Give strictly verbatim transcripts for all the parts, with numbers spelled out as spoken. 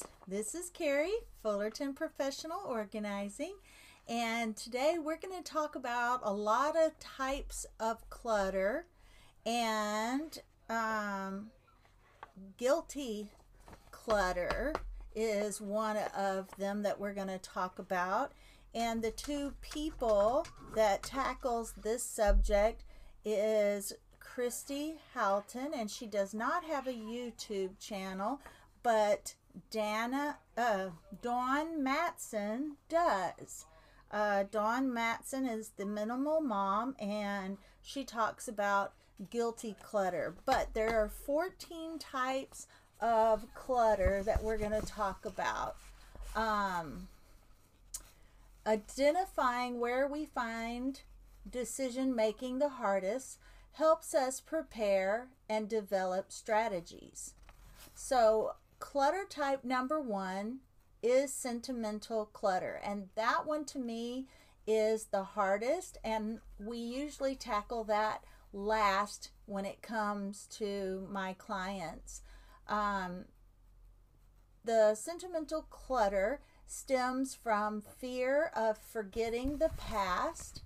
guys, this is Carrie, Fullerton Professional Organizing, and today we're going to talk about a lot of types of clutter and um, guilty clutter is one of them that we're going to talk about, and the two people that tackles this subject is Chrissy Halton, and she does not have a YouTube channel, but Dana, uh, Dawn Madsen does. Uh, Dawn Madsen is the minimal mom, and she talks about guilty clutter. But there are fourteen types of clutter that we're going to talk about. Um, identifying where we find decision making the hardest helps us prepare and develop strategies. So clutter type number one is sentimental clutter, and that one to me is the hardest, and we usually tackle that last when it comes to my clients. Um, the sentimental clutter stems from fear of forgetting the past,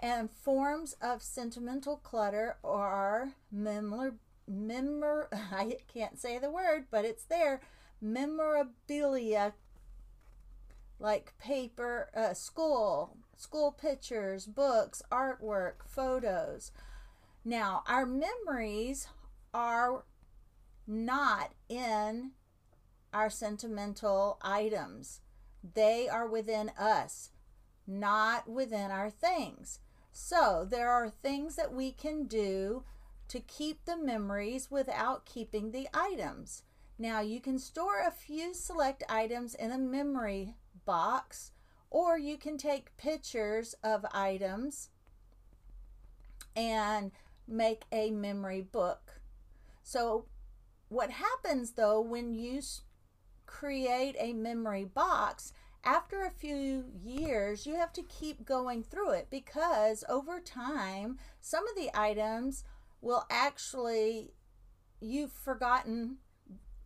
and forms of sentimental clutter are memor, memor, I can't say the word, but it's there, memorabilia, like paper, uh, school, school pictures, books, artwork, photos. Now, our memories are not in our sentimental items. They are within us, not within our things. So there are things that we can do to keep the memories without keeping the items. Now you can store a few select items in a memory box, or you can take pictures of items and make a memory book. So what happens though when you create a memory box, after a few years, you have to keep going through it, because over time, some of the items will actually, you've forgotten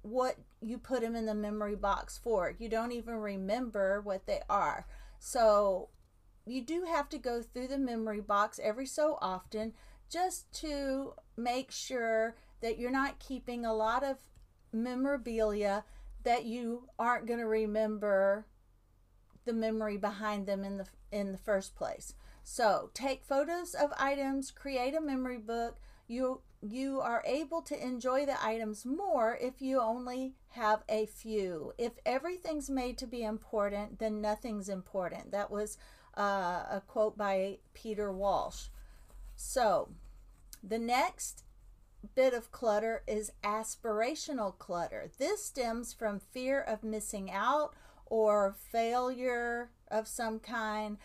what you put them in the memory box for. You don't even remember what they are. So you do have to go through the memory box every so often just to make sure that you're not keeping a lot of memorabilia that you aren't going to remember the memory behind them in the in the first place. So take photos of items, create a memory book. You you are able to enjoy the items more if you only have a few. If everything's made to be important, then nothing's important. That was uh, a quote by Peter Walsh. So the next bit of clutter is aspirational clutter. This stems from fear of missing out or failure of some kind.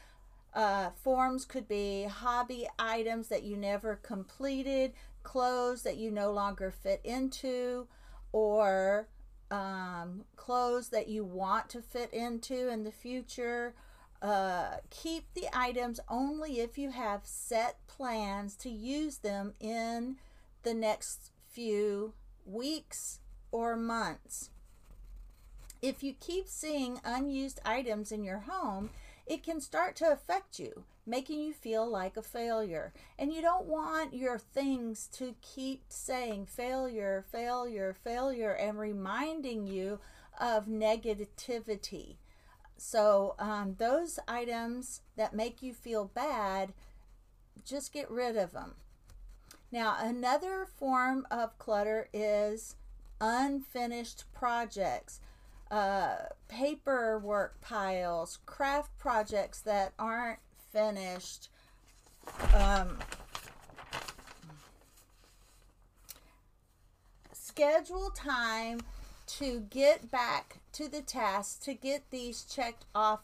Uh, forms could be hobby items that you never completed, clothes that you no longer fit into, or um, clothes that you want to fit into in the future. Uh, keep the items only if you have set plans to use them in the next few weeks or months. If you keep seeing unused items in your home, it can start to affect you, making you feel like a failure. And you don't want your things to keep saying failure, failure, failure, and reminding you of negativity. So um, those items that make you feel bad, just get rid of them. Now, another form of clutter is unfinished projects. Uh, paperwork piles, craft projects that aren't finished, um, schedule time to get back to the task to get these checked off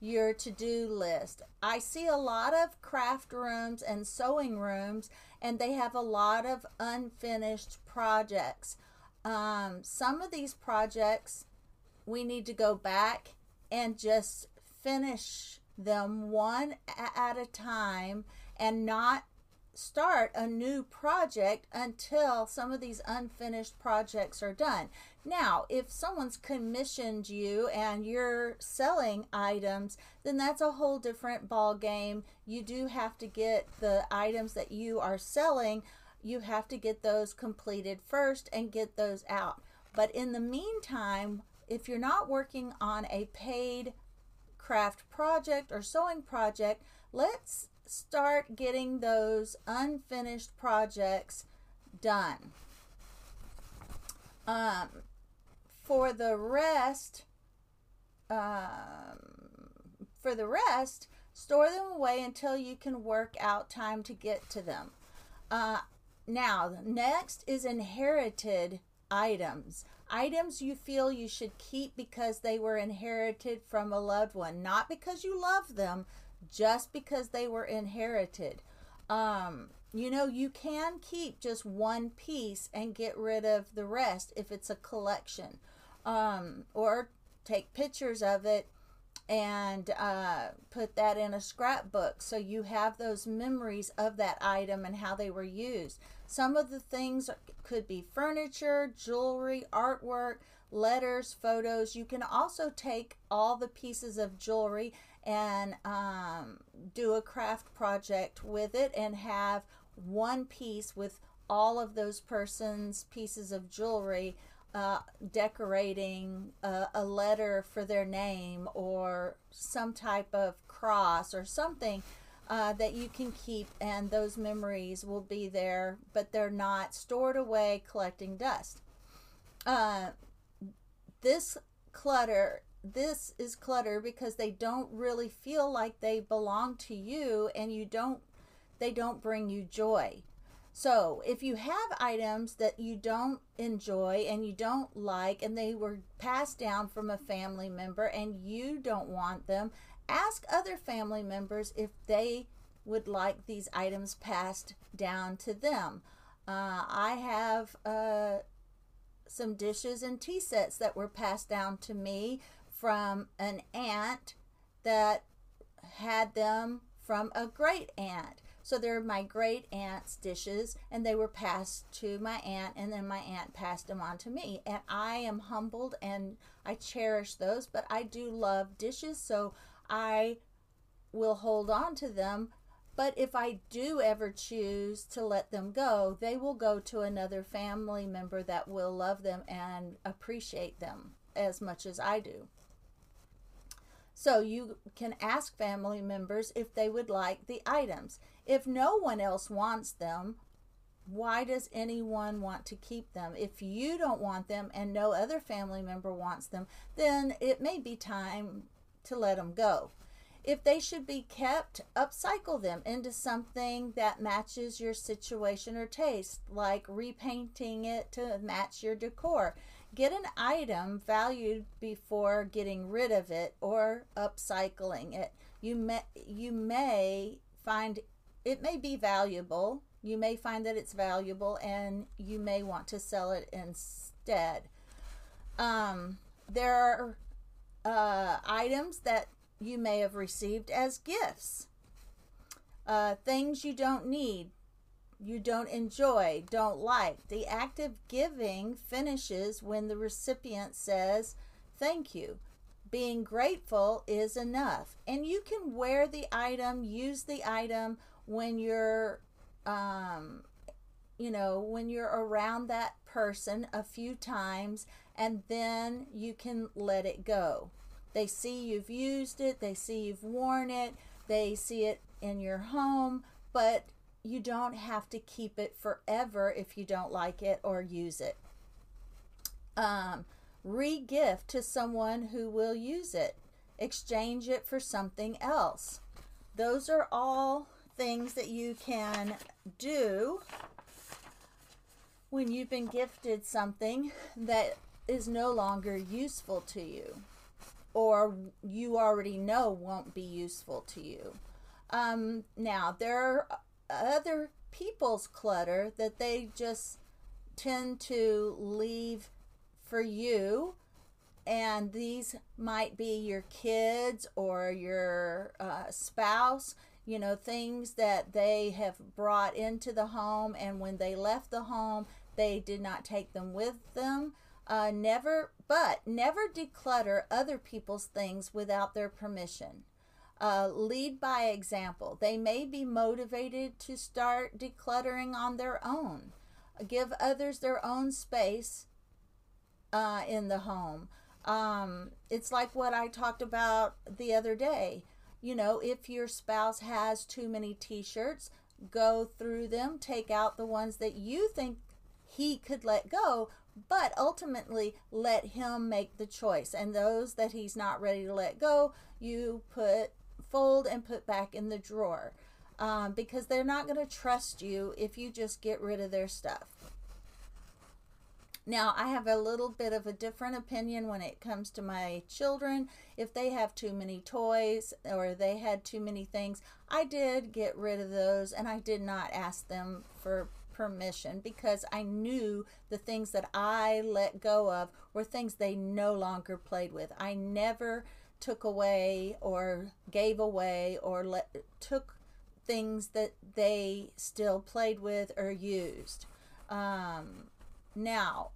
your to-do list. I see a lot of craft rooms and sewing rooms, and they have a lot of unfinished projects. Um, some of these projects we need to go back and just finish them one at a time and not start a new project until some of these unfinished projects are done. Now, if someone's commissioned you and you're selling items, then that's a whole different ball game. You do have to get the items that you are selling, you have to get those completed first and get those out. But in the meantime, if you're not working on a paid craft project or sewing project, let's start getting those unfinished projects done. Um, for the rest, um, for the rest, store them away until you can work out time to get to them. Uh, now, next is inherited items. Items you feel you should keep because they were inherited from a loved one, not because you love them, just because they were inherited. Um, you know, you can keep just one piece and get rid of the rest if it's a collection, um, or take pictures of it and uh, put that in a scrapbook so you have those memories of that item and how they were used. Some of the things could be furniture, jewelry, artwork, letters, photos. You can also take all the pieces of jewelry and um, do a craft project with it and have one piece with all of those person's pieces of jewelry, uh, decorating a, a letter for their name or some type of cross or something uh, that you can keep, and those memories will be there, but they're not stored away collecting dust. Uh, this clutter This is clutter because they don't really feel like they belong to you, and you don't, they don't bring you joy. So if you have items that you don't enjoy and you don't like, and they were passed down from a family member and you don't want them, ask other family members if they would like these items passed down to them. Uh, I have uh, some dishes and tea sets that were passed down to me from an aunt that had them from a great aunt. So they're my great aunt's dishes, and they were passed to my aunt, and then my aunt passed them on to me. And I am humbled and I cherish those, but I do love dishes, so I will hold on to them. But if I do ever choose to let them go, they will go to another family member that will love them and appreciate them as much as I do. So you can ask family members if they would like the items. If no one else wants them, why does anyone want to keep them? If you don't want them and no other family member wants them, then it may be time to let them go. If they should be kept, upcycle them into something that matches your situation or taste, like repainting it to match your decor. Get an item valued before getting rid of it or upcycling it. You may, you may find it may be valuable. You may find that it's valuable and you may want to sell it instead. Um, there are uh, items that you may have received as gifts. Uh, things you don't need, you don't enjoy, don't like. The act of giving finishes when the recipient says thank you. Being grateful is enough. And you can wear the item, use the item when you're, um, you know, when you're around that person a few times, and then you can let it go. They see you've used it, they see you've worn it, they see it in your home, but you don't have to keep it forever if you don't like it or use it. Um, re-gift to someone who will use it. Exchange it for something else. Those are all things that you can do when you've been gifted something that is no longer useful to you, or you already know won't be useful to you. Um, now, there are other people's clutter that they just tend to leave for you, and these might be your kids or your uh, spouse. you know, things that they have brought into the home, and when they left the home, they did not take them with them. Uh, never, but never declutter other people's things without their permission. Uh, lead by example. They may be motivated to start decluttering on their own. Give others their own space uh, in the home. Um, it's like what I talked about the other day. You know, if your spouse has too many t-shirts, go through them, take out the ones that you think he could let go, but ultimately let him make the choice. And those that he's not ready to let go, you put, fold and put back in the drawer, um, because they're not going to trust you if you just get rid of their stuff. Now, I have a little bit of a different opinion when it comes to my children. If they have too many toys or they had too many things, I did get rid of those, and I did not ask them for permission, because I knew the things that I let go of were things they no longer played with. I never took away or gave away or let, took things that they still played with or used. Um, Now,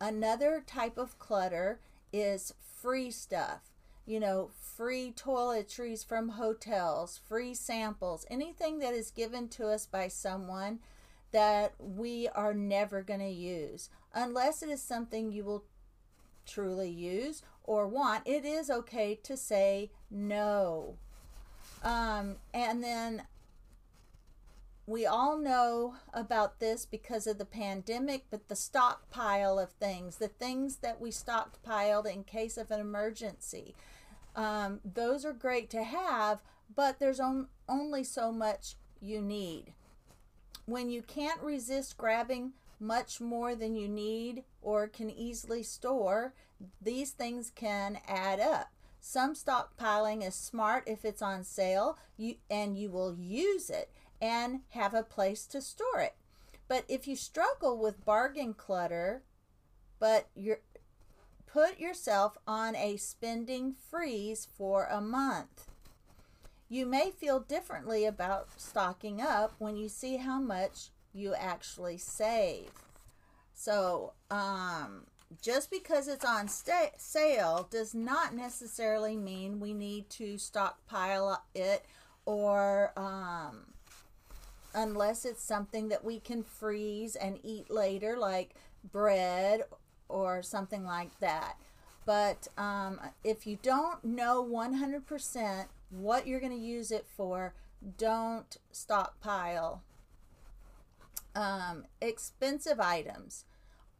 another type of clutter is free stuff. You know, free toiletries from hotels, free samples, anything that is given to us by someone that we are never going to use. Unless it is something you will truly use or want, it is okay to say no. Um, and then we all know about this because of the pandemic, but the stockpile of things, the things that we stockpiled in case of an emergency, um, those are great to have, but there's on, only so much you need. When you can't resist grabbing much more than you need or can easily store, these things can add up. Some stockpiling is smart if it's on sale, you, and you will use it and have a place to store it. But if you struggle with bargain clutter, but you're, put yourself on a spending freeze for a month. You may feel differently about stocking up when you see how much you actually save. So um, just because it's on sta- sale does not necessarily mean we need to stockpile it, or um, unless it's something that we can freeze and eat later, like bread or something like that. But um, if you don't know one hundred percent what you're going to use it for, don't stockpile. Um, expensive items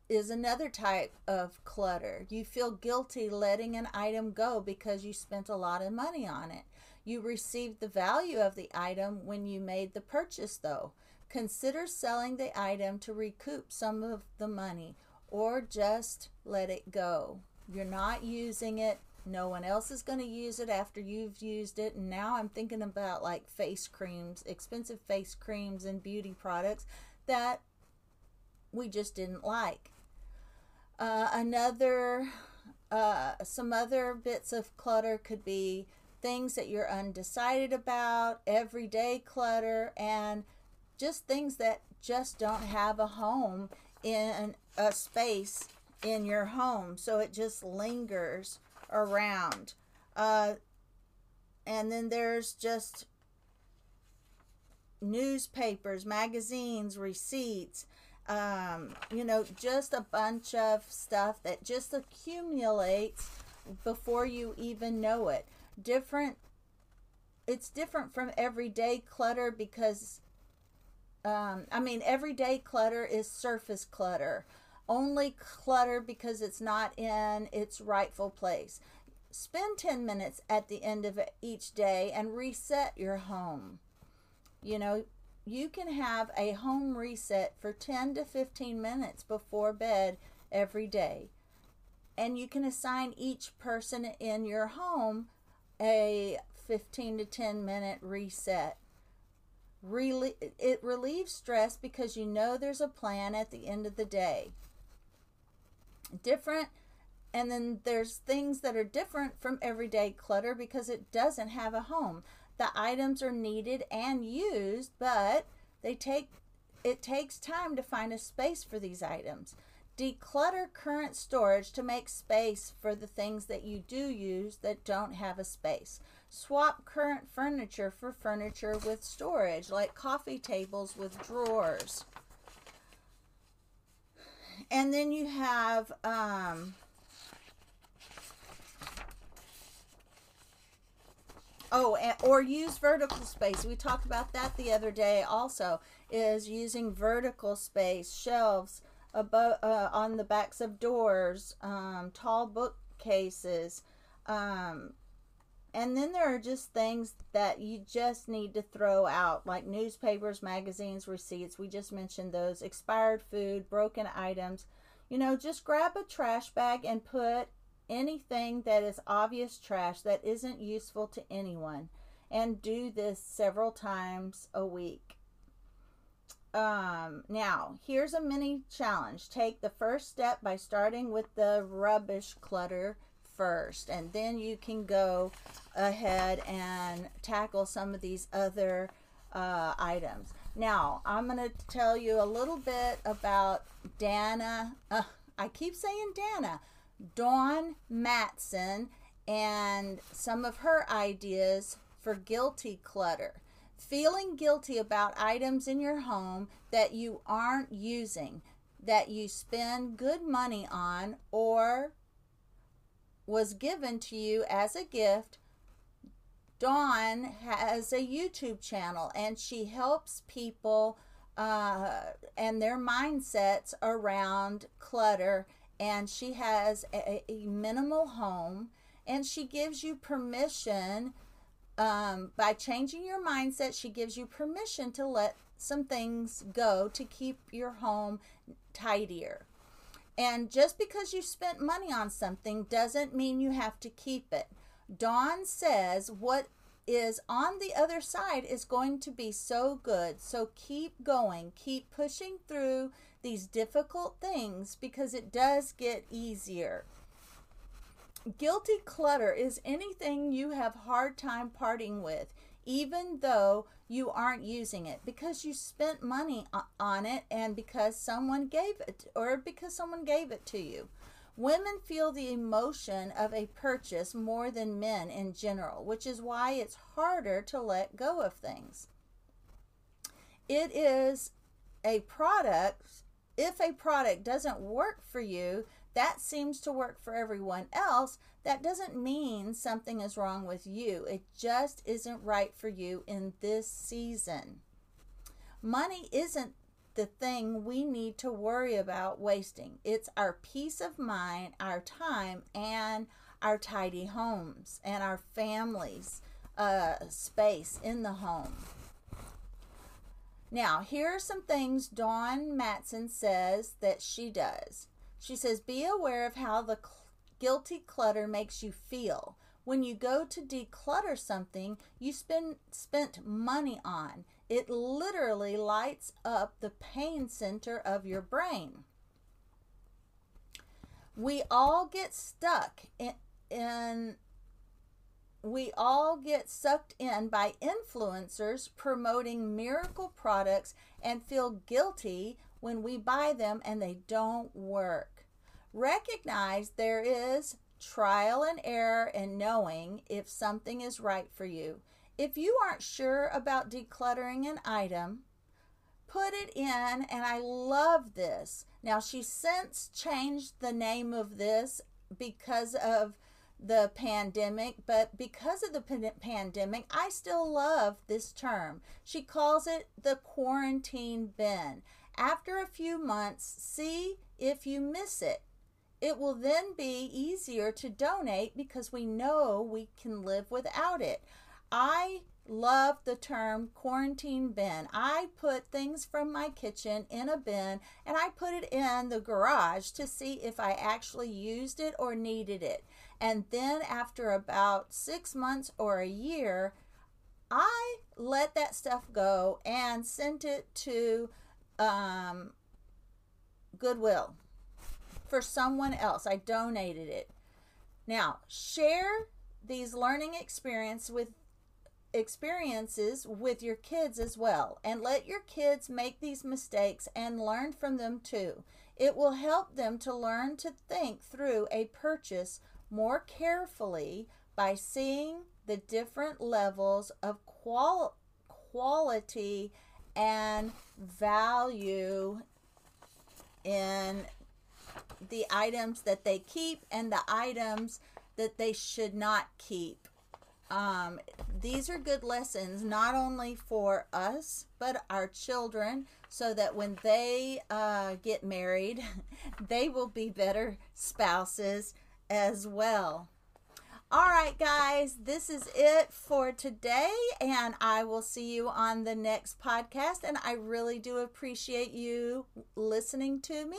is another type of clutter. You feel guilty letting an item go because you spent a lot of money on it. You received the value of the item when you made the purchase, though. Consider selling the item to recoup some of the money, or just let it go. You're not using it. No one else is going to use it after you've used it. And now I'm thinking about like face creams, expensive face creams and beauty products that we just didn't like. Uh, another, uh, some other bits of clutter could be things that you're undecided about, everyday clutter, and just things that just don't have a home in a space in your home. So it just lingers around. Uh, and then there's just newspapers, magazines, receipts, um, you know, just a bunch of stuff that just accumulates before you even know it. Different, it's different from everyday clutter because, um, I mean, everyday clutter is surface clutter. Only clutter because it's not in its rightful place. Spend ten minutes at the end of each day and reset your home. You know, you can have a home reset for ten to fifteen minutes before bed every day. And you can assign each person in your home a fifteen to ten minute reset. Rel- it relieves stress because you know there's a plan at the end of the day. Different, and then there's things that are different from everyday clutter because it doesn't have a home. the items are needed and used, but they take it takes time to find a space for these items. Declutter current storage to make space for the things that you do use that don't have a space. Swap current furniture for furniture with storage, like coffee tables with drawers. And then you have um, oh, or use vertical space. We talked about that the other day also, is using vertical space, shelves above, uh, on the backs of doors, um, tall bookcases, um, and then there are just things that you just need to throw out, like newspapers, magazines, receipts. We just mentioned those. Expired food, broken items. You know, just grab a trash bag and put anything that is obvious trash that isn't useful to anyone. And do this several times a week. Um, now, here's a mini challenge. Take the first step by starting with the rubbish clutter first, and then you can go ahead and tackle some of these other uh, items. Now, I'm going to tell you a little bit about Dana. Uh, I keep saying Dana. Dawn Madsen and some of her ideas for guilty clutter. Feeling guilty about items in your home that you aren't using, that you spend good money on, or was given to you as a gift. Dawn has a YouTube channel and she helps people uh, and their mindsets around clutter, and she has a, a minimal home, and she gives you permission um, by changing your mindset. She gives you permission to let some things go to keep your home tidier. And just because you spent money on something doesn't mean you have to keep it. Dawn says what is on the other side is going to be so good. So keep going. Keep pushing through these difficult things because it does get easier. Guilty clutter is anything you have a hard time parting with, even though you aren't using it, because you spent money on it and because someone gave it or because someone gave it to you. Women feel the emotion of a purchase more than men in general, which is why it's harder to let go of things. It is a product. If a product doesn't work for you, that seems to work for everyone else. That doesn't mean something is wrong with you. It just isn't right for you in this season. Money isn't the thing we need to worry about wasting. It's our peace of mind, our time, and our tidy homes, and our family's uh, space in the home. Now, here are some things Dawn Madsen says that she does. She says, be aware of how the cl- guilty clutter makes you feel. When you go to declutter something you spend, spent money on, it literally lights up the pain center of your brain. We all get stuck in, in we all get sucked in by influencers promoting miracle products and feel guilty when we buy them and they don't work. Recognize there is trial and error in knowing if something is right for you. If you aren't sure about decluttering an item, put it in, and I love this. Now, she since changed the name of this because of the pandemic, but because of the pandemic, I still love this term. She calls it the quarantine bin. After a few months, see if you miss it. It will then be easier to donate because we know we can live without it. I love the term quarantine bin. I put things from my kitchen in a bin and I put it in the garage to see if I actually used it or needed it. And then after about six months or a year, I let that stuff go and sent it to Um, Goodwill for someone else. I donated it. Now, share these learning experience with experiences with your kids as well, and let your kids make these mistakes and learn from them too. It will help them to learn to think through a purchase more carefully by seeing the different levels of qual quality and value in the items that they keep and the items that they should not keep. Um, these are good lessons, not only for us, but our children, so that when they uh, get married, they will be better spouses as well. All right, guys, this is it for today, and I will see you on the next podcast. And I really do appreciate you listening to me,